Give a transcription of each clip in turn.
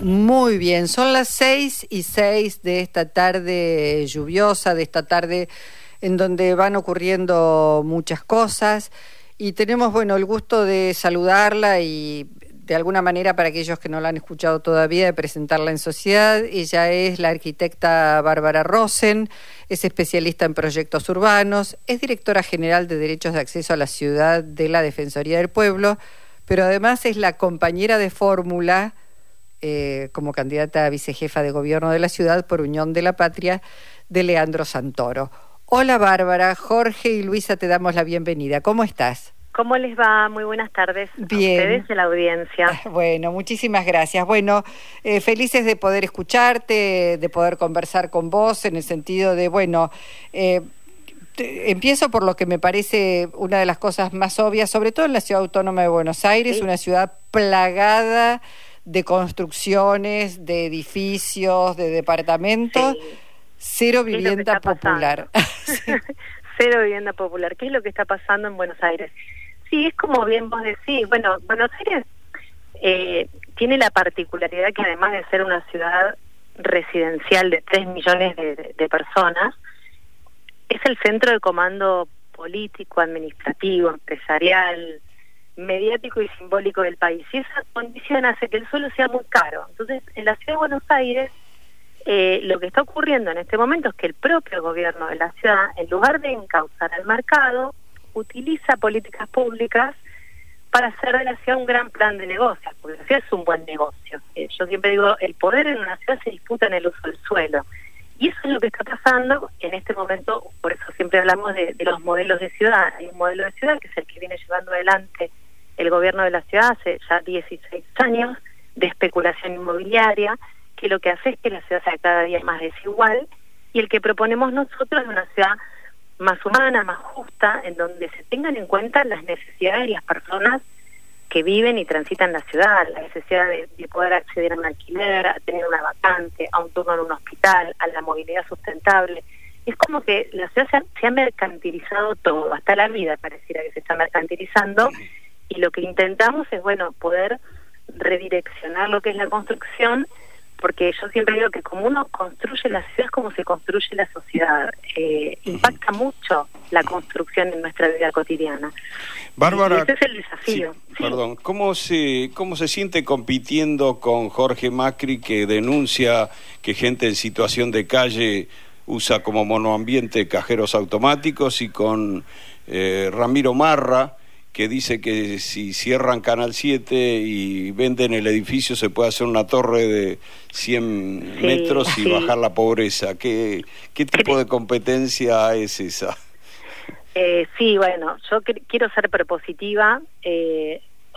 Muy bien, son las 6:06 de esta tarde lluviosa, de esta tarde en donde van ocurriendo muchas cosas, y tenemos, bueno, el gusto de saludarla y, de alguna manera, para aquellos que no la han escuchado todavía, de presentarla en sociedad. Ella es la arquitecta Bárbara Rosson, es especialista en proyectos urbanos, es directora general de Derechos de Acceso a la Ciudad de la Defensoría del Pueblo, pero además es la compañera de fórmula como candidata a vicejefa de gobierno de la ciudad por Unión de la Patria de Leandro Santoro. Hola Bárbara, Jorge y Luisa, te damos la bienvenida. ¿Cómo estás? ¿Cómo les va? Muy buenas tardes a ustedes y a la audiencia. Bueno, muchísimas gracias. Bueno, felices de poder escucharte, de poder conversar con vos, en el sentido de, bueno, empiezo por lo que me parece una de las cosas más obvias, sobre todo en la Ciudad Autónoma de Buenos Aires, sí. Una ciudad plagada de construcciones, de edificios, de departamentos, sí. Cero vivienda popular. Sí. Cero vivienda popular. ¿Qué es lo que está pasando en Buenos Aires? Sí, es como bien vos decís. Bueno, Buenos Aires tiene la particularidad que, además de ser una ciudad residencial de 3 millones de personas, es el centro de comando político, administrativo, empresarial, mediático y simbólico del país. Y esa condición hace que el suelo sea muy caro. Entonces, en la ciudad de Buenos Aires, lo que está ocurriendo en este momento es que el propio gobierno de la ciudad, en lugar de encauzar al mercado, utiliza políticas públicas para hacer de la ciudad un gran plan de negocios, porque la ciudad es un buen negocio. Yo siempre digo, el poder en una ciudad se disputa en el uso del suelo, y eso es lo que está pasando en este momento. Por eso siempre hablamos de los modelos de ciudad. Hay un modelo de ciudad que es el que viene llevando adelante el gobierno de la ciudad hace ya 16 años, de especulación inmobiliaria, que lo que hace es que la ciudad sea cada día más desigual, y el que proponemos nosotros es una ciudad más humana, más justa, en donde se tengan en cuenta las necesidades de las personas que viven y transitan la ciudad, la necesidad de poder acceder a un alquiler, a tener una vacante, a un turno en un hospital, a la movilidad sustentable. Es como que la ciudad se ha mercantilizado todo, hasta la vida pareciera que se está mercantilizando, y lo que intentamos es, bueno, poder redireccionar lo que es la construcción, porque yo siempre digo que como uno construye la ciudad es como se construye la sociedad. Impacta mucho la construcción en nuestra vida cotidiana. Bárbara, ese es el desafío. Sí, sí. Perdón, ¿cómo se siente compitiendo con Jorge Macri, que denuncia que gente en situación de calle usa como monoambiente cajeros automáticos, y con Ramiro Marra, que dice que si cierran Canal 7 y venden el edificio se puede hacer una torre de 100 metros y bajar la pobreza? ¿Qué tipo de competencia es esa? Sí, bueno, yo quiero ser propositiva.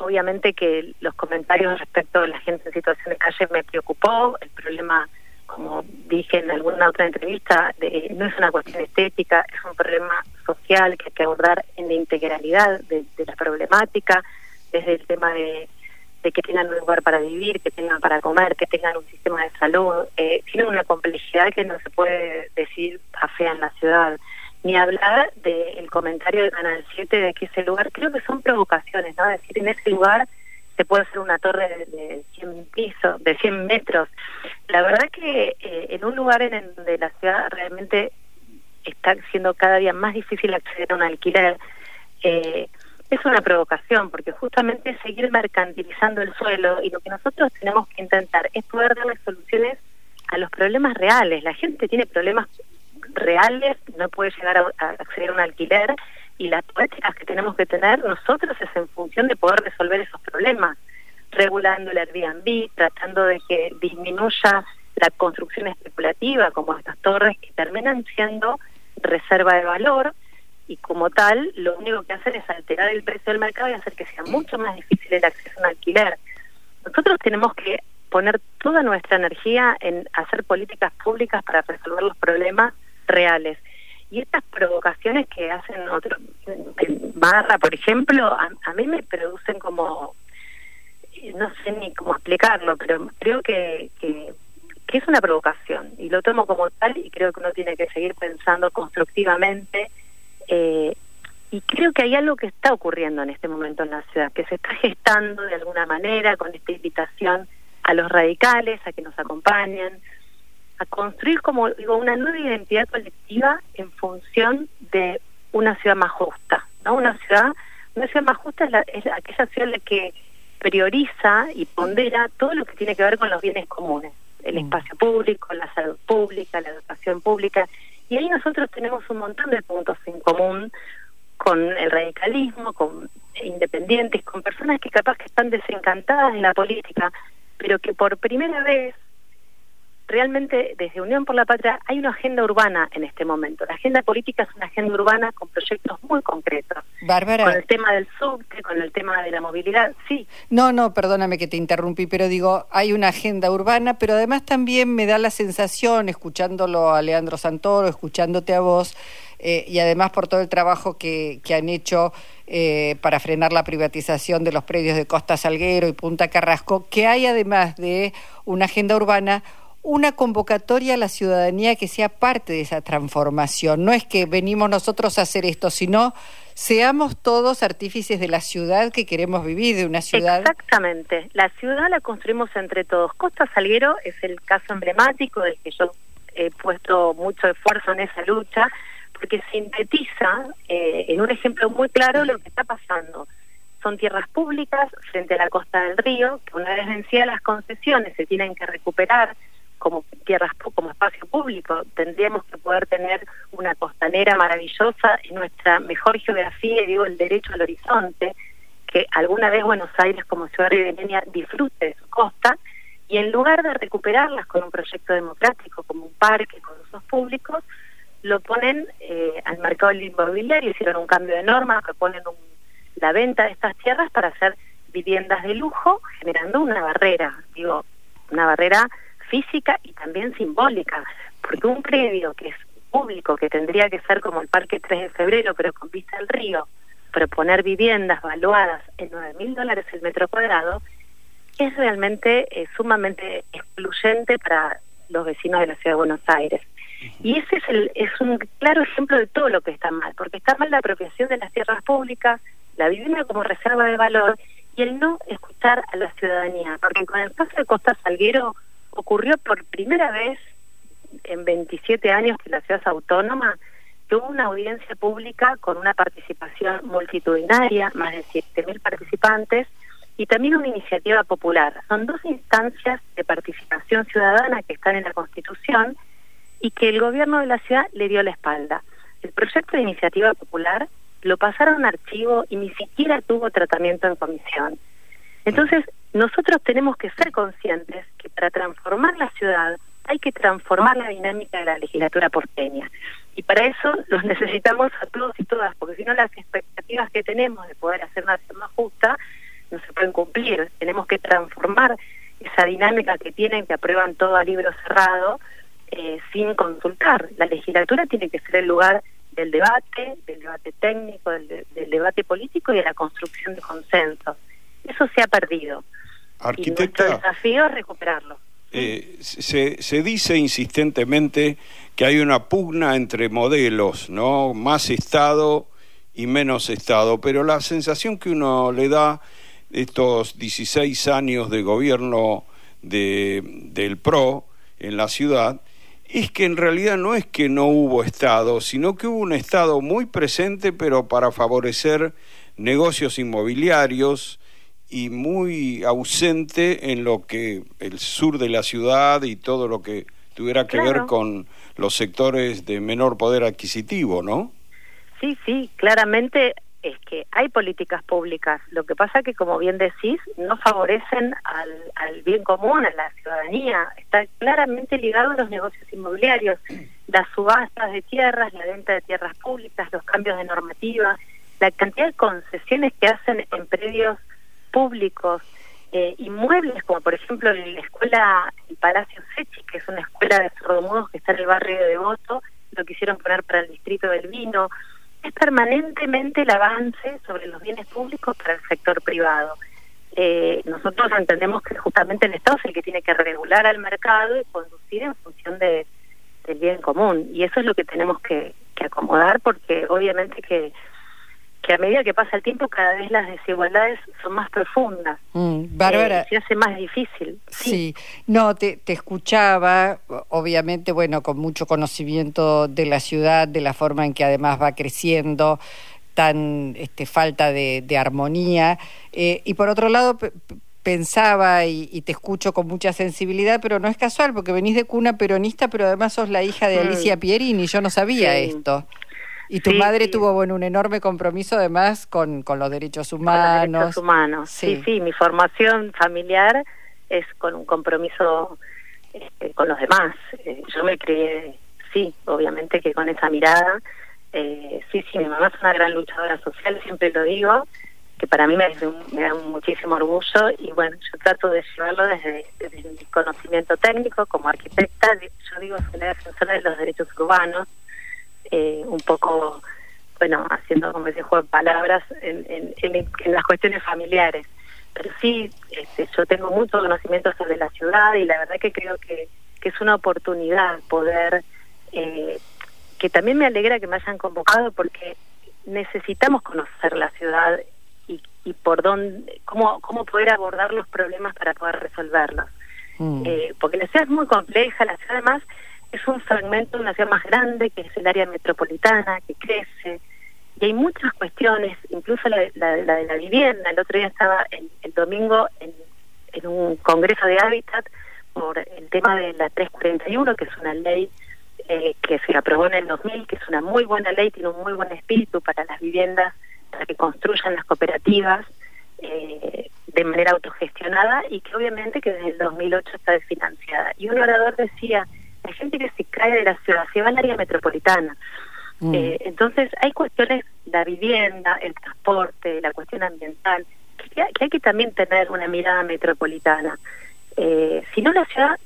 Obviamente que los comentarios respecto de la gente en situación de calle me preocupó. El problema, como dije en alguna otra entrevista, no es una cuestión estética, es un problema social que hay que abordar en la integralidad de la problemática, desde el tema de que tengan un lugar para vivir, que tengan para comer, que tengan un sistema de salud. Tienen una complejidad que no se puede decir a fea en la ciudad, ni hablar del comentario de Canal 7 de que ese lugar, creo que son provocaciones, ¿no? Es decir, en ese lugar se puede hacer una torre de 100 pisos, de 100 metros. La verdad que en un lugar en donde la ciudad realmente está siendo cada día más difícil acceder a un alquiler, es una provocación, porque justamente seguir mercantilizando el suelo, y lo que nosotros tenemos que intentar es poder darle soluciones a los problemas reales. La gente tiene problemas reales, no puede llegar a acceder a un alquiler, y las políticas que tenemos que tener nosotros es en función de poder resolver esos problemas, regulando el Airbnb, tratando de que disminuya la construcción especulativa, como estas torres que terminan siendo reserva de valor, y como tal, lo único que hacen es alterar el precio del mercado y hacer que sea mucho más difícil el acceso a un alquiler. Nosotros tenemos que poner toda nuestra energía en hacer políticas públicas para resolver los problemas reales. Y estas provocaciones que hacen otro Barra, por ejemplo, a mí me producen como, no sé ni cómo explicarlo, pero creo que es una provocación, y lo tomo como tal, y creo que uno tiene que seguir pensando constructivamente, y creo que hay algo que está ocurriendo en este momento en la ciudad, que se está gestando de alguna manera con esta invitación a los radicales, a que nos acompañen, a construir, como digo, una nueva identidad colectiva en función de una ciudad más justa, ¿no? Una ciudad más justa es aquella ciudad en la que prioriza y pondera todo lo que tiene que ver con los bienes comunes, el espacio público, la salud pública, la educación pública, y ahí nosotros tenemos un montón de puntos en común con el radicalismo, con independientes, con personas que capaz que están desencantadas de la política, pero que por primera vez realmente desde Unión por la Patria hay una agenda urbana en este momento. La agenda política es una agenda urbana con proyectos muy concretos. Bárbara. Con el tema del subte, con el tema de la movilidad, sí. No, perdóname que te interrumpí, pero digo, hay una agenda urbana, pero además también me da la sensación, escuchándolo a Leandro Santoro, escuchándote a vos, y además por todo el trabajo que han hecho para frenar la privatización de los predios de Costa Salguero y Punta Carrasco, que hay además de una agenda urbana, una convocatoria a la ciudadanía que sea parte de esa transformación. No es que venimos nosotros a hacer esto, sino seamos todos artífices de la ciudad que queremos vivir, de una ciudad... Exactamente. La ciudad la construimos entre todos. Costa Salguero es el caso emblemático del que yo he puesto mucho esfuerzo en esa lucha, porque sintetiza en un ejemplo muy claro lo que está pasando. Son tierras públicas frente a la costa del río, que una vez vencidas las concesiones se tienen que recuperar como tierras, como espacio público. Tendríamos que poder tener una costanera maravillosa en nuestra mejor geografía, y digo, el derecho al horizonte, que alguna vez Buenos Aires como ciudad ribereña disfrute de su costa, y en lugar de recuperarlas con un proyecto democrático, como un parque, con usos públicos, lo ponen al mercado inmobiliario, hicieron un cambio de norma, proponen la venta de estas tierras para hacer viviendas de lujo, generando una barrera física y también simbólica, porque un predio que es público, que tendría que ser como el Parque 3 de Febrero, pero con vista al río, proponer viviendas valuadas en $9.000 el metro cuadrado, es realmente sumamente excluyente para los vecinos de la Ciudad de Buenos Aires. Y ese es un claro ejemplo de todo lo que está mal, porque está mal la apropiación de las tierras públicas, la vivienda como reserva de valor, y el no escuchar a la ciudadanía, porque con el caso de Costa Salguero ocurrió por primera vez en 27 años que la ciudad es autónoma, que hubo una audiencia pública con una participación multitudinaria, más de 7.000 participantes, y también una iniciativa popular. Son dos instancias de participación ciudadana que están en la Constitución y que el gobierno de la ciudad le dio la espalda. El proyecto de iniciativa popular lo pasaron a archivo y ni siquiera tuvo tratamiento en comisión. Entonces, nosotros tenemos que ser conscientes que para transformar la ciudad hay que transformar la dinámica de la legislatura porteña. Y para eso los necesitamos a todos y todas, porque si no las expectativas que tenemos de poder hacer una ciudad más justa no se pueden cumplir. Tenemos que transformar esa dinámica que tienen, que aprueban todo a libro cerrado, sin consultar. La legislatura tiene que ser el lugar del debate técnico, del debate político y de la construcción de consensos. Eso se ha perdido. Arquitecta, y nuestro desafío es recuperarlo. Se dice insistentemente que hay una pugna entre modelos, ¿no? Más Estado y menos Estado, pero la sensación que uno le da estos 16 años de gobierno del PRO en la ciudad es que en realidad no es que no hubo Estado, sino que hubo un Estado muy presente, pero para favorecer negocios inmobiliarios, y muy ausente en lo que el sur de la ciudad y todo lo que tuviera que ver con los sectores de menor poder adquisitivo, ¿no? Sí, claramente es que hay políticas públicas. Lo que pasa que, como bien decís, no favorecen al bien común, a la ciudadanía. Está claramente ligado a los negocios inmobiliarios, las subastas de tierras, la venta de tierras públicas, los cambios de normativa, la cantidad de concesiones que hacen en predios públicos, inmuebles, como por ejemplo el Palacio Sechi, que es una escuela de sordomudos que está en el barrio de Devoto, lo quisieron poner para el distrito del vino. Es permanentemente el avance sobre los bienes públicos para el sector privado. Nosotros entendemos que justamente el Estado es el que tiene que regular al mercado y conducir en función del bien común, y eso es lo que tenemos que acomodar, porque obviamente que que a medida que pasa el tiempo cada vez las desigualdades son más profundas. Bárbara, se hace más difícil. Sí, no, te escuchaba, obviamente, bueno, con mucho conocimiento de la ciudad, de la forma en que además va creciendo, tan falta de armonía, y por otro lado pensaba, y te escucho con mucha sensibilidad, pero no es casual, porque venís de cuna peronista, pero además sos la hija de Alicia Pierini, yo no sabía esto. Y tu madre tuvo, bueno, un enorme compromiso además con los derechos humanos. Con los derechos humanos, sí, mi formación familiar es con un compromiso con los demás. Yo me crié, obviamente que con esa mirada. Mi mamá es una gran luchadora social, siempre lo digo, que para mí me da muchísimo orgullo, y bueno, yo trato de llevarlo desde mi conocimiento técnico como arquitecta. Yo digo, soy la defensora de los derechos urbanos, un poco, bueno, haciendo como ese juego de palabras en las cuestiones familiares, pero yo tengo mucho conocimiento sobre la ciudad, y la verdad que creo que es una oportunidad poder... que también me alegra que me hayan convocado, porque necesitamos conocer la ciudad y por dónde, cómo poder abordar los problemas para poder resolverlos. Porque la ciudad es muy compleja, la ciudad además es un fragmento de una ciudad más grande, que es el área metropolitana, que crece, y hay muchas cuestiones, incluso la de la vivienda. El otro día estaba el domingo en un congreso de hábitat por el tema de la 341, que es una ley que se aprobó en el 2000, que es una muy buena ley, tiene un muy buen espíritu para las viviendas, para que construyan las cooperativas de manera autogestionada, y que obviamente que desde el 2008 está desfinanciada. Y un orador decía, la gente que se cae de la ciudad se va al área metropolitana. Entonces hay cuestiones, la vivienda, el transporte, la cuestión ambiental, que hay que también tener una mirada metropolitana. Si no, la ciudad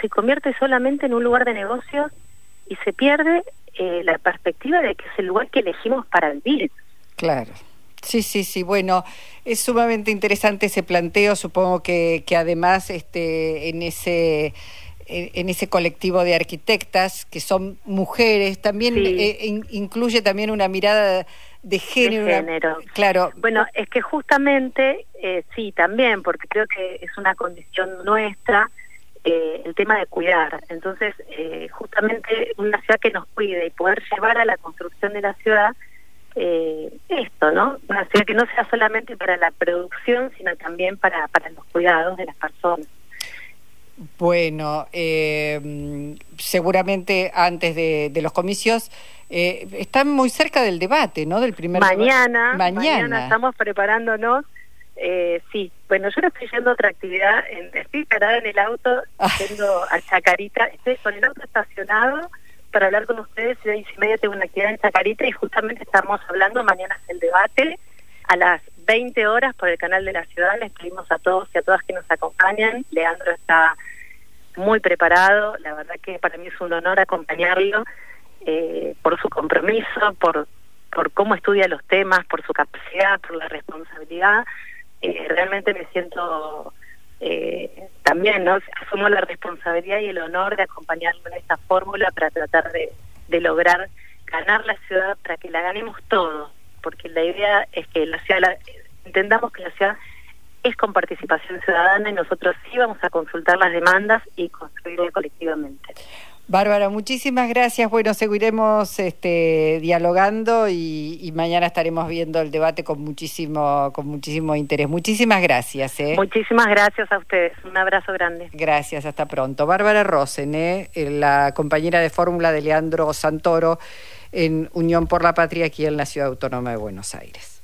se convierte solamente en un lugar de negocios, y se pierde la perspectiva de que es el lugar que elegimos para vivir. Claro. Sí. Bueno, es sumamente interesante ese planteo. Supongo que además en ese colectivo de arquitectas, que son mujeres, también incluye también una mirada de género. De género. Claro. Bueno, es que justamente, también, porque creo que es una condición nuestra, el tema de cuidar. Entonces, justamente una ciudad que nos cuide y poder llevar a la construcción de la ciudad esto, ¿no? Una ciudad que no sea solamente para la producción, sino también para los cuidados de las personas. Bueno, seguramente antes de los comicios, están muy cerca del debate, ¿no? Del primer mañana estamos preparándonos. Bueno, yo no estoy yendo a otra actividad, estoy parada en el auto, yendo a Chacarita, estoy con el auto estacionado para hablar con ustedes, y a 10:30 tengo una actividad en Chacarita, y justamente estamos hablando, mañana es el debate, a las 20 horas por el canal de la ciudad. Les pedimos a todos y a todas que nos acompañen. Leandro está muy preparado, la verdad que para mí es un honor acompañarlo, por su compromiso, por cómo estudia los temas, por su capacidad, por la responsabilidad. Realmente me siento también, ¿no? Asumo la responsabilidad y el honor de acompañarlo en esta fórmula para tratar de lograr ganar la ciudad, para que la ganemos todos, porque la idea es que la ciudad entendamos que la ciudad es con participación ciudadana, y nosotros sí vamos a consultar las demandas y construirla colectivamente. Bárbara, muchísimas gracias. Bueno, seguiremos dialogando, y mañana estaremos viendo el debate con muchísimo interés. Muchísimas gracias. Muchísimas gracias a ustedes. Un abrazo grande. Gracias, hasta pronto. Bárbara Rosson, la compañera de fórmula de Leandro Santoro en Unión por la Patria, aquí en la Ciudad Autónoma de Buenos Aires.